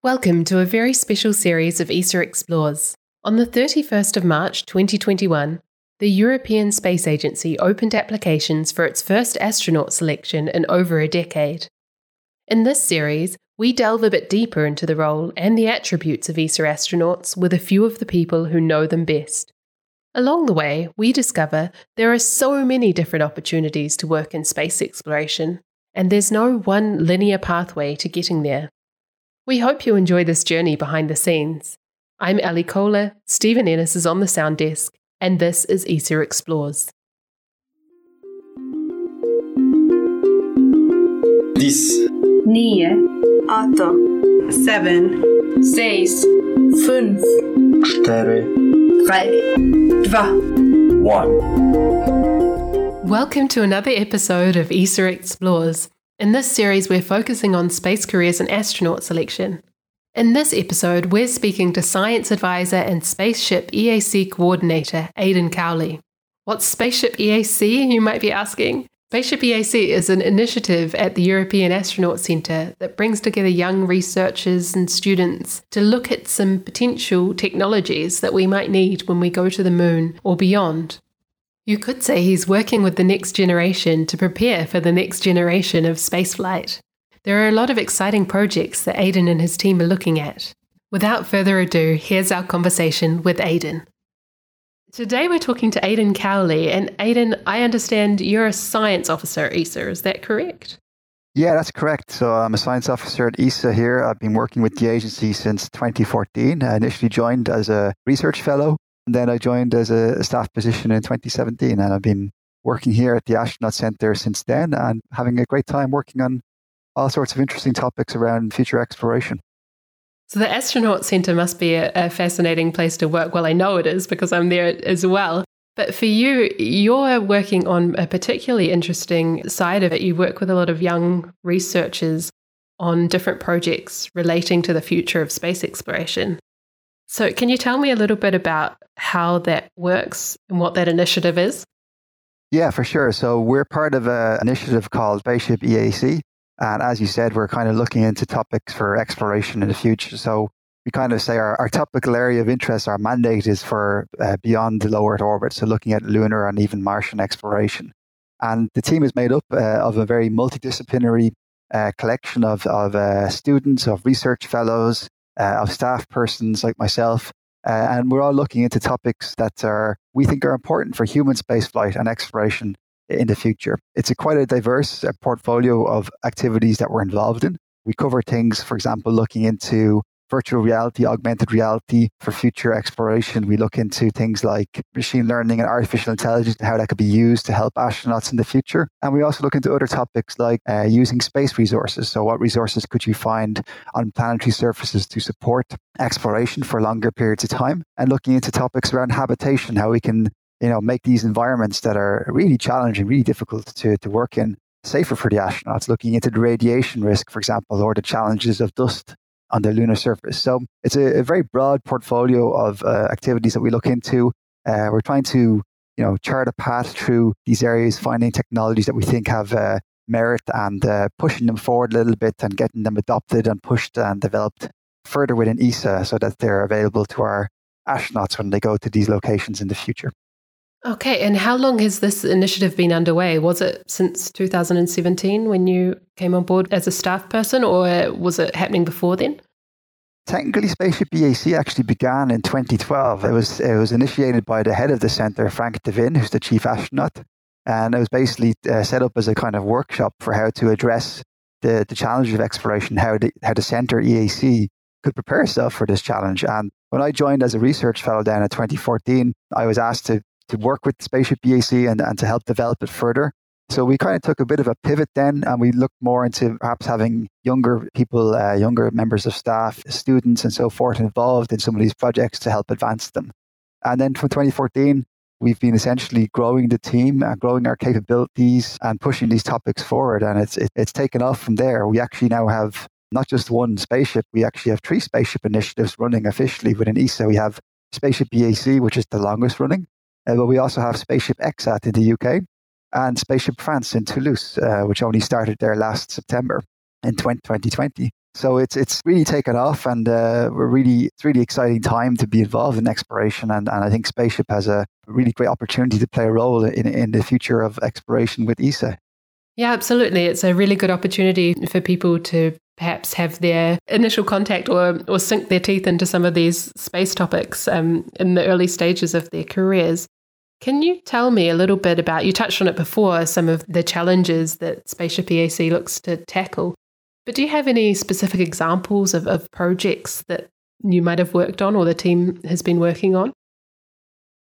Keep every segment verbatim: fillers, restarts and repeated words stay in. Welcome to a very special series of E S A Explores. On the thirty-first of March twenty twenty-one, the European Space Agency opened applications for its first astronaut selection in over a decade. In this series, we delve a bit deeper into the role and the attributes of E S A astronauts with a few of the people who know them best. Along the way, we discover there are so many different opportunities to work in space exploration, and there's no one linear pathway to getting there. We hope you enjoy this journey behind the scenes. I'm Ali Kohler, Stephen Ennis is on the sound desk, and this is E S A Explores. ten, nine, eight, seven, six, five, four, three, two, one. Welcome to another episode of E S A Explores. In this series, we're focusing on space careers and astronaut selection. In this episode, we're speaking to science advisor and Spaceship E A C coordinator, Aidan Cowley. What's Spaceship E A C, you might be asking? Spaceship E A C is an initiative at the European Astronaut Centre that brings together young researchers and students to look at some potential technologies that we might need when we go to the moon or beyond. You could say he's working with the next generation to prepare for the next generation of spaceflight. There are a lot of exciting projects that Aidan and his team are looking at. Without further ado, here's our conversation with Aidan. Today we're talking to Aidan Cowley, and Aidan, I understand you're a science officer at E S A, is that correct? Yeah, that's correct. So I'm a science officer at E S A here. I've been working with the agency since twenty fourteen. I initially joined as a research fellow. And then I joined as a staff position in twenty seventeen, and I've been working here at the Astronaut Centre since then and having a great time working on all sorts of interesting topics around future exploration. So the Astronaut Centre must be a, a fascinating place to work. Well, I know it is because I'm there as well. But for you, you're working on a particularly interesting side of it. You work with a lot of young researchers on different projects relating to the future of space exploration. So can you tell me a little bit about how that works and what that initiative is? Yeah, for sure. So we're part of an initiative called Spaceship E A C. And as you said, we're kind of looking into topics for exploration in the future. So we kind of say our, our topical area of interest, our mandate is for uh, beyond the low Earth orbit. So looking at lunar and even Martian exploration. And the team is made up uh, of a very multidisciplinary uh, collection of, of uh, students, of research fellows, Uh, of staff persons like myself, uh, and we're all looking into topics that are we think are important for human spaceflight and exploration in the future. It's a quite a diverse uh, portfolio of activities that we're involved in. We cover things, for example, looking into virtual reality, augmented reality for future exploration. We look into things like machine learning and artificial intelligence and how that could be used to help astronauts in the future. And we also look into other topics like uh, using space resources. So what resources could you find on planetary surfaces to support exploration for longer periods of time? And looking into topics around habitation, how we can, you know, make these environments that are really challenging, really difficult to, to work in, safer for the astronauts. Looking into the radiation risk, for example, or the challenges of dust on the lunar surface. So it's a, a very broad portfolio of uh, activities that we look into. Uh, we're trying to, you know, chart a path through these areas, finding technologies that we think have uh, merit and uh, pushing them forward a little bit and getting them adopted and pushed and developed further within E S A so that they're available to our astronauts when they go to these locations in the future. Okay, and how long has this initiative been underway? Was it since two thousand seventeen when you came on board as a staff person, or was it happening before then? Technically, Spaceship E A C actually began in twenty twelve. It was it was initiated by the head of the centre, Frank Devin, who's the chief astronaut, and it was basically uh, set up as a kind of workshop for how to address the the challenge of exploration, how the how the centre E A C could prepare itself for this challenge. And when I joined as a research fellow down in twenty fourteen, I was asked to to work with Spaceship E A C and, and to help develop it further. So we kind of took a bit of a pivot then, and we looked more into perhaps having younger people, uh, younger members of staff, students and so forth involved in some of these projects to help advance them. And then from twenty fourteen, we've been essentially growing the team and growing our capabilities and pushing these topics forward. And it's it, it's taken off from there. We actually now have not just one spaceship, we actually have three spaceship initiatives running officially within E S A. We have Spaceship E A C, which is the longest running. Uh, but we also have Spaceship E X A T in the U K and Spaceship France in Toulouse, uh, which only started there last September in twenty twenty. So it's it's really taken off, and uh, we're really it's really exciting time to be involved in exploration. And, and I think Spaceship has a really great opportunity to play a role in, in the future of exploration with E S A. Yeah, absolutely. It's a really good opportunity for people to perhaps have their initial contact or or sink their teeth into some of these space topics um, in the early stages of their careers. Can you tell me a little bit about, you touched on it before, some of the challenges that Spaceship E A C looks to tackle, but do you have any specific examples of, of projects that you might have worked on or the team has been working on?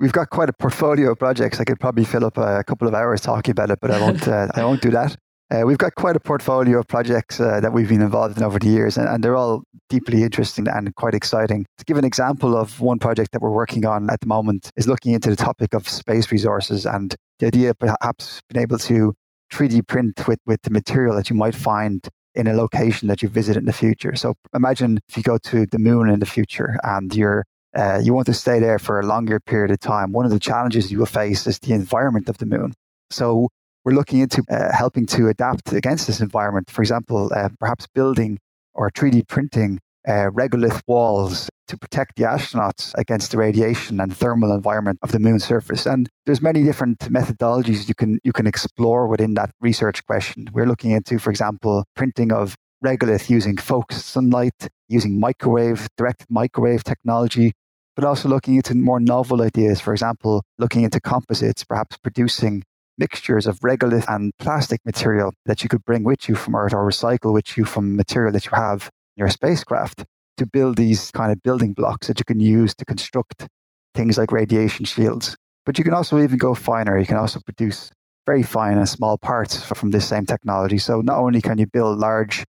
We've got quite a portfolio of projects. I could probably fill up a couple of hours talking about it, but I won't, uh, I won't do that. Uh, we've got quite a portfolio of projects uh, that we've been involved in over the years, and, and they're all deeply interesting and quite exciting. To give an example of one project that we're working on at the moment is looking into the topic of space resources and the idea of perhaps being able to three D print with, with the material that you might find in a location that you visit in the future. So imagine if you go to the moon in the future and you're uh, you want to stay there for a longer period of time. One of the challenges you will face is the environment of the moon. So we're looking into uh, helping to adapt against this environment. For example, uh, perhaps building or three D printing uh, regolith walls to protect the astronauts against the radiation and thermal environment of the moon's surface. And there's many different methodologies you can you can explore within that research question. We're looking into, for example, printing of regolith using focused sunlight, using microwave, directed microwave technology, but also looking into more novel ideas. For example, looking into composites, perhaps producing mixtures of regolith and plastic material that you could bring with you from Earth or recycle with you from material that you have in your spacecraft to build these kind of building blocks that you can use to construct things like radiation shields. But you can also even go finer. You can also produce very fine and small parts from this same technology. So not only can you build large,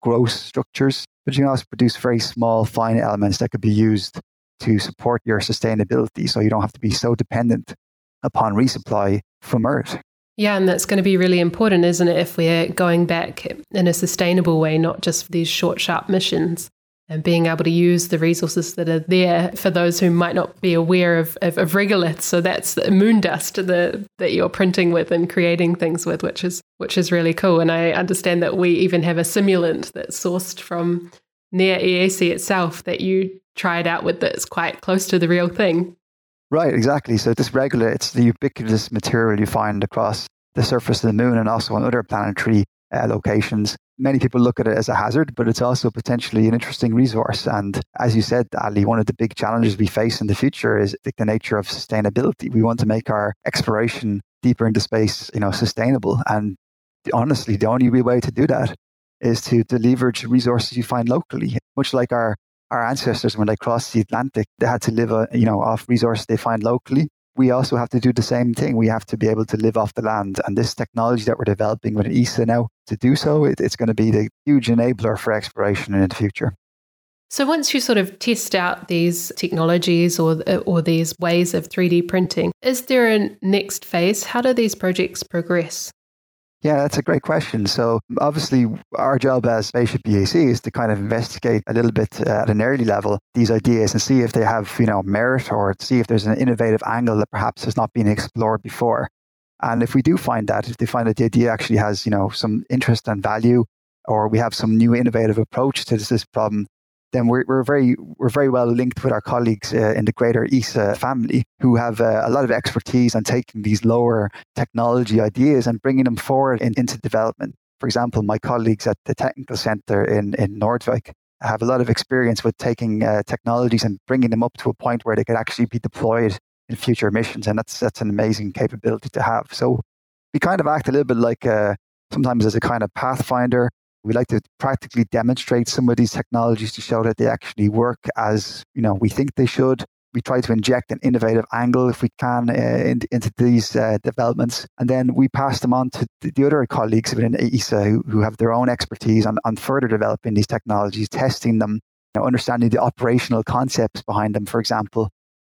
gross structures, but you can also produce very small, fine elements that could be used to support your sustainability. So you don't have to be so dependent upon resupply from Earth. Yeah, and that's going to be really important, isn't it, if we're going back in a sustainable way, not just these short, sharp missions, and being able to use the resources that are there for those who might not be aware of, of, of regolith. So that's the moon dust the, that you're printing with and creating things with, which is which is really cool. And I understand that we even have a simulant that's sourced from near E A C itself that you tried out with that's quite close to the real thing. Right, exactly. So this regolith, it's the ubiquitous material you find across the surface of the moon and also on other planetary uh, locations. Many people look at it as a hazard, but it's also potentially an interesting resource. And as you said, Ali, one of the big challenges we face in the future is the nature of sustainability. We want to make our exploration deeper into space, you know, sustainable. And honestly, the only real way to do that is to, to leverage resources you find locally, much like our Our ancestors, when they crossed the Atlantic, they had to live, uh, you know, off resources they find locally. We also have to do the same thing. We have to be able to live off the land. And this technology that we're developing with E S A now to do so, it, it's going to be the huge enabler for exploration in the future. So once you sort of test out these technologies or or these ways of three D printing, is there a next phase? How do these projects progress? Yeah, that's a great question. So obviously, our job as Spaceship E A C is to kind of investigate a little bit uh, at an early level these ideas and see if they have, you know, merit or see if there's an innovative angle that perhaps has not been explored before. And if we do find that, if they find that the idea actually has, you know, some interest and value, or we have some new innovative approach to this, this problem, then we're, we're very we're very well linked with our colleagues uh, in the greater E S A family who have uh, a lot of expertise on taking these lower technology ideas and bringing them forward in, into development. For example, my colleagues at the Technical Centre in, in Noordwijk have a lot of experience with taking uh, technologies and bringing them up to a point where they could actually be deployed in future missions. And that's that's an amazing capability to have. So we kind of act a little bit like a, sometimes as a kind of pathfinder. We like to practically demonstrate some of these technologies to show that they actually work as, you know, we think they should. We try to inject an innovative angle, if we can, uh, in, into these uh, developments. And then we pass them on to the other colleagues within E S A who, who have their own expertise on, on further developing these technologies, testing them, you know, understanding the operational concepts behind them, for example,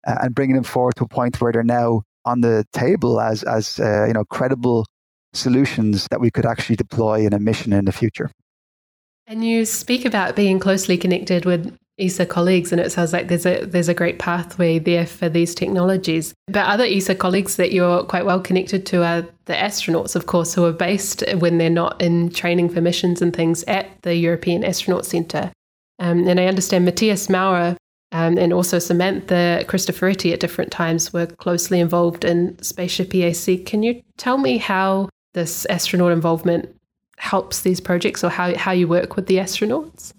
uh, and bringing them forward to a point where they're now on the table as, as uh, you know, credible solutions that we could actually deploy in a mission in the future. And you speak about being closely connected with E S A colleagues, and it sounds like there's a there's a great pathway there for these technologies. But other E S A colleagues that you're quite well connected to are the astronauts, of course, who are based, when they're not in training for missions and things, at the European Astronaut Centre. Um, and I understand Matthias Maurer um, and also Samantha Cristoforetti at different times were closely involved in Spaceship E A C. Can you tell me how this astronaut involvement helps these projects, or how, how you work with the astronauts?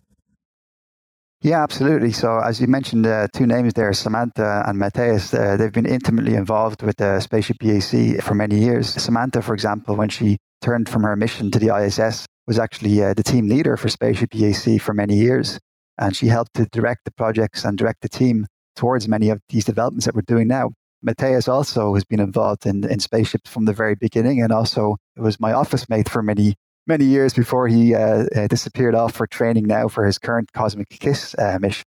Yeah, absolutely. So as you mentioned, uh, two names there, Samantha and Matthias, uh, they've been intimately involved with the uh, Spaceship E A C for many years. Samantha, for example, when she turned from her mission to the I S S, was actually uh, the team leader for Spaceship E A C for many years. And she helped to direct the projects and direct the team towards many of these developments that we're doing now. Matthias also has been involved in, in Spaceship from the very beginning, and also was my office mate for many Many years before he uh, uh, disappeared off for training now for his current Cosmic Kiss uh, mission.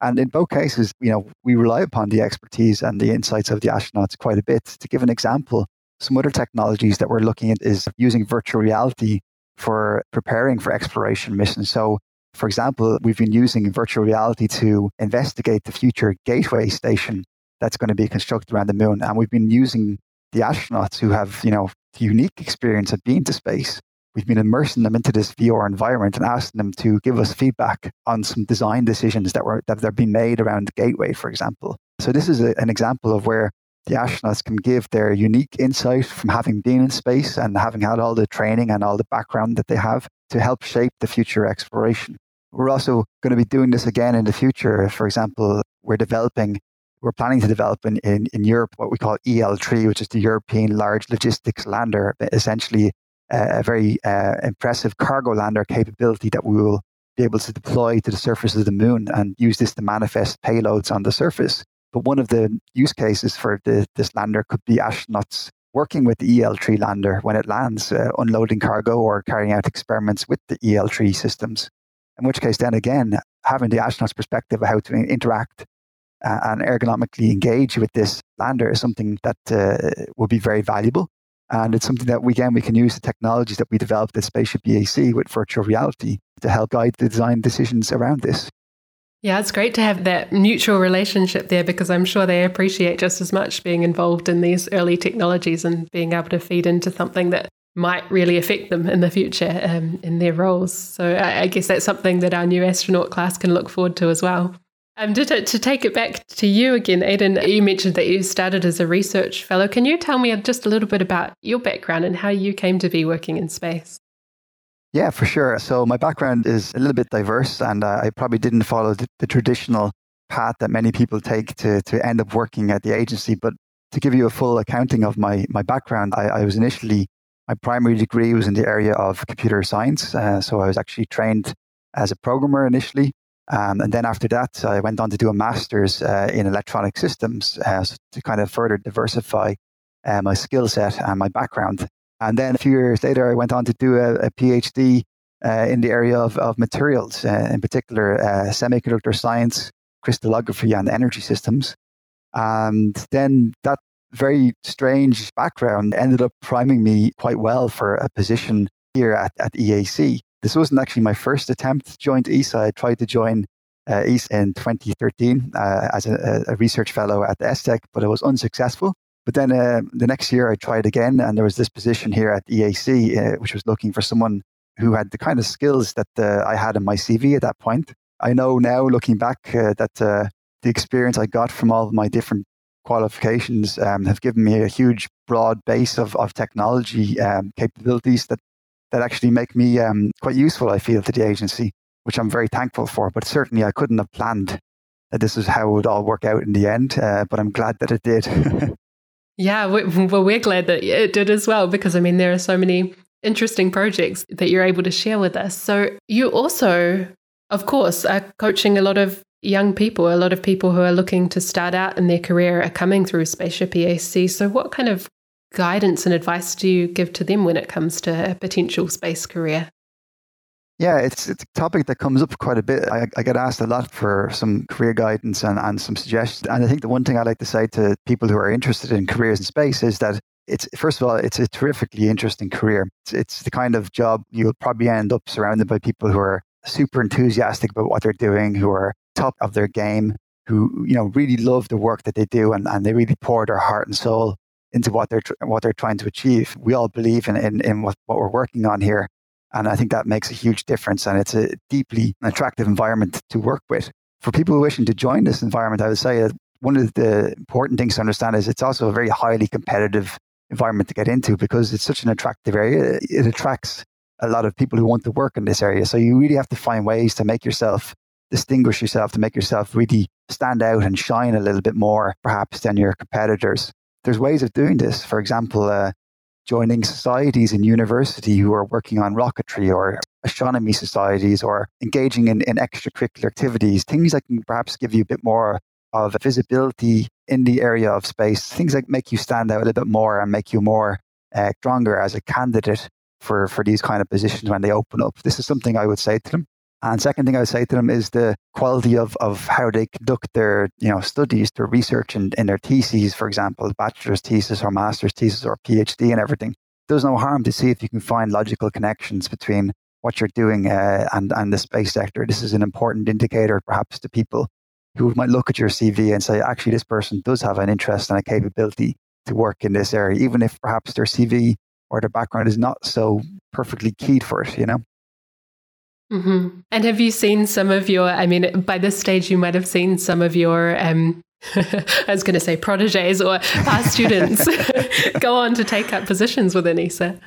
And in both cases, you know, we rely upon the expertise and the insights of the astronauts quite a bit. To give an example, some other technologies that we're looking at is using virtual reality for preparing for exploration missions. So, for example, we've been using virtual reality to investigate the future Gateway station that's going to be constructed around the moon. And we've been using the astronauts who have, you know, the unique experience of being to space. We've been immersing them into this V R environment and asking them to give us feedback on some design decisions that were that are being made around Gateway, for example. So this is a, an example of where the astronauts can give their unique insight from having been in space and having had all the training and all the background that they have to help shape the future exploration. We're also going to be doing this again in the future. For example, we're developing, we're planning to develop in, in, in Europe what we call E L three, which is the European Large Logistics Lander, essentially. Uh, a very uh, impressive cargo lander capability that we will be able to deploy to the surface of the moon and use this to manifest payloads on the surface. But one of the use cases for the, this lander could be astronauts working with the E L three lander when it lands, uh, unloading cargo or carrying out experiments with the E L three systems. In which case, then again, having the astronauts' perspective of how to interact uh, and ergonomically engage with this lander is something that uh, will be very valuable. And it's something that, we, again, we can use the technologies that we developed at Spaceship E A C with virtual reality to help guide the design decisions around this. Yeah, it's great to have that mutual relationship there, because I'm sure they appreciate just as much being involved in these early technologies and being able to feed into something that might really affect them in the future um, in their roles. So I, I guess that's something that our new astronaut class can look forward to as well. Um, to, to take it back to you again, Aidan, you mentioned that you started as a research fellow. Can you tell me just a little bit about your background and how you came to be working in space? Yeah, for sure. So my background is a little bit diverse, and uh, I probably didn't follow the, the traditional path that many people take to, to end up working at the agency. But to give you a full accounting of my, my background, I, I was initially, my primary degree was in the area of computer science. Uh, so I was actually trained as a programmer initially. Um, and then after that, I went on to do a master's uh, in electronic systems uh, to kind of further diversify uh, my skill set and my background. And then a few years later, I went on to do a, a PhD uh, in the area of, of materials, uh, in particular uh, semiconductor science, crystallography, and energy systems. And then that very strange background ended up priming me quite well for a position here at, at E A C. This wasn't actually my first attempt to join E S A. I tried to join uh, E S A in twenty thirteen uh, as a, a research fellow at the ESTEC, but I was unsuccessful. But then uh, the next year I tried again, and there was this position here at E A C, uh, which was looking for someone who had the kind of skills that uh, I had in my C V at that point. I know now, looking back, uh, that uh, the experience I got from all of my different qualifications um, have given me a huge, broad base of, of technology um, capabilities that that actually make me um, quite useful, I feel, to the agency, which I'm very thankful for. But certainly I couldn't have planned that this is how it would all work out in the end, uh, but I'm glad that it did. Yeah, we, well, we're glad that it did as well, because, I mean, there are so many interesting projects that you're able to share with us. So you also, of course, are coaching a lot of young people. A lot of people who are looking to start out in their career are coming through Spaceship E A C. So what kind of guidance and advice do you give to them when it comes to a potential space career? Yeah, it's, it's a topic that comes up quite a bit. I, I get asked a lot for some career guidance and, and some suggestions. And I think the one thing I like to say to people who are interested in careers in space is that it's, first of all, it's a terrifically interesting career. It's, it's the kind of job you'll probably end up surrounded by people who are super enthusiastic about what they're doing, who are top of their game, who, you know, really love the work that they do, and, and they really pour their heart and soul into what they're what they're trying to achieve. We all believe in, in, in what, what we're working on here. And I think that makes a huge difference. And it's a deeply attractive environment to work with. For people wishing to join this environment, I would say that one of the important things to understand is it's also a very highly competitive environment to get into, because it's such an attractive area. It attracts a lot of people who want to work in this area. So you really have to find ways to make yourself distinguish yourself, to make yourself really stand out and shine a little bit more, perhaps, than your competitors. There's ways of doing this. For example, uh, joining societies in university who are working on rocketry, or astronomy societies, or engaging in, in extracurricular activities, things that can perhaps give you a bit more of visibility in the area of space, things that make you stand out a little bit more and make you more uh, stronger as a candidate for, for these kind of positions when they open up. This is something I would say to them. And second thing I would say to them is the quality of, of how they conduct their, you know, studies, their research in, in their theses, for example, bachelor's thesis or master's thesis or PhD and everything. There's no harm to see if you can find logical connections between what you're doing uh, and, and the space sector. This is an important indicator, perhaps, to people who might look at your C V and say, actually, this person does have an interest and a capability to work in this area, even if perhaps their C V or their background is not so perfectly keyed for it, you know? Mm-hmm. And have you seen some of your, I mean, by this stage, you might have seen some of your, um, I was going to say proteges or past students go on to take up positions within E S A.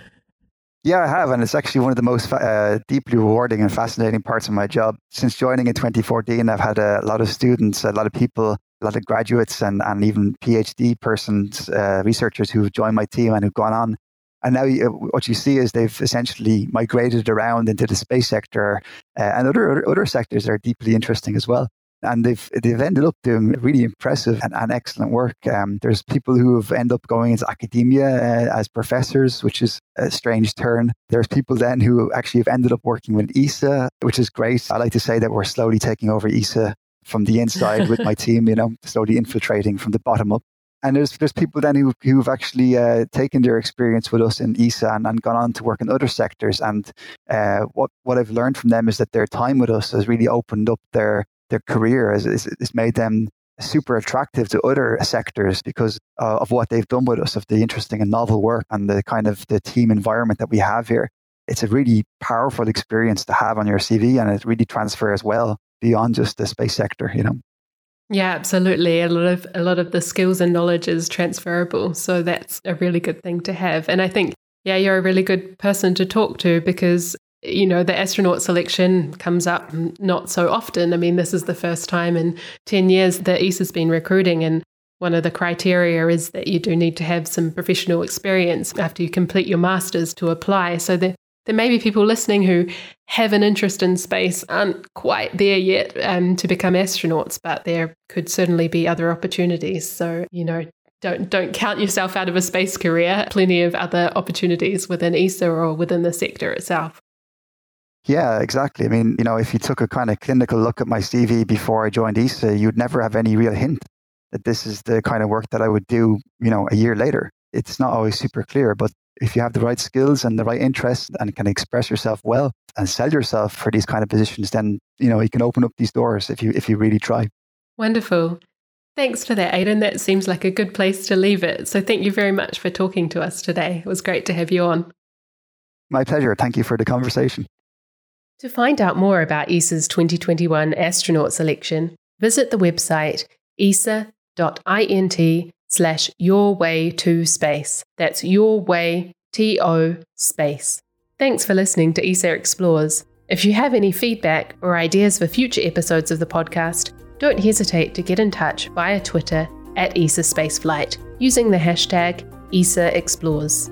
Yeah, I have. And it's actually one of the most uh, deeply rewarding and fascinating parts of my job. Since joining in twenty fourteen, I've had a lot of students, a lot of people, a lot of graduates and, and even PhD persons, uh, researchers who've joined my team and who've gone on. And now you, what you see is they've essentially migrated around into the space sector uh, and other, other other sectors that are deeply interesting as well. And they've they've ended up doing really impressive and, and excellent work. Um, there's people who have ended up going into academia uh, as professors, which is a strange turn. There's people then who actually have ended up working with E S A, which is great. I like to say that we're slowly taking over E S A from the inside with my team, you know, slowly infiltrating from the bottom up. And there's there's people then who who've actually uh, taken their experience with us in E S A and, and gone on to work in other sectors. And uh, what what I've learned from them is that their time with us has really opened up their their career. It's, it's made them super attractive to other sectors because uh, of what they've done with us, of the interesting and novel work and the kind of the team environment that we have here. It's a really powerful experience to have on your C V, and it really transfers well beyond just the space sector, you know. Yeah, absolutely. A lot of a lot of the skills and knowledge is transferable. So that's a really good thing to have. And I think, yeah, you're a really good person to talk to because, you know, the astronaut selection comes up not so often. I mean, this is the first time in ten years that E S A's been recruiting. And one of the criteria is that you do need to have some professional experience after you complete your master's to apply. So the There may be people listening who have an interest in space, aren't quite there yet um, to become astronauts, but there could certainly be other opportunities. So, you know, don't don't count yourself out of a space career. Plenty of other opportunities within E S A or within the sector itself. Yeah, exactly. I mean, you know, if you took a kind of clinical look at my C V before I joined E S A, you'd never have any real hint that this is the kind of work that I would do, you know, a year later. It's not always super clear, but if you have the right skills and the right interests and can express yourself well and sell yourself for these kind of positions, then, you know, you can open up these doors if you if you really try. Wonderful. Thanks for that, Aidan. That seems like a good place to leave it. So thank you very much for talking to us today. It was great to have you on. My pleasure. Thank you for the conversation. To find out more about E S A's twenty twenty-one astronaut selection, visit the website esa.int slash your way to space. That's your way to space. Thanks for listening to E S A Explores. If you have any feedback or ideas for future episodes of the podcast, don't hesitate to get in touch via Twitter at E S A Spaceflight using the hashtag E S A Explores.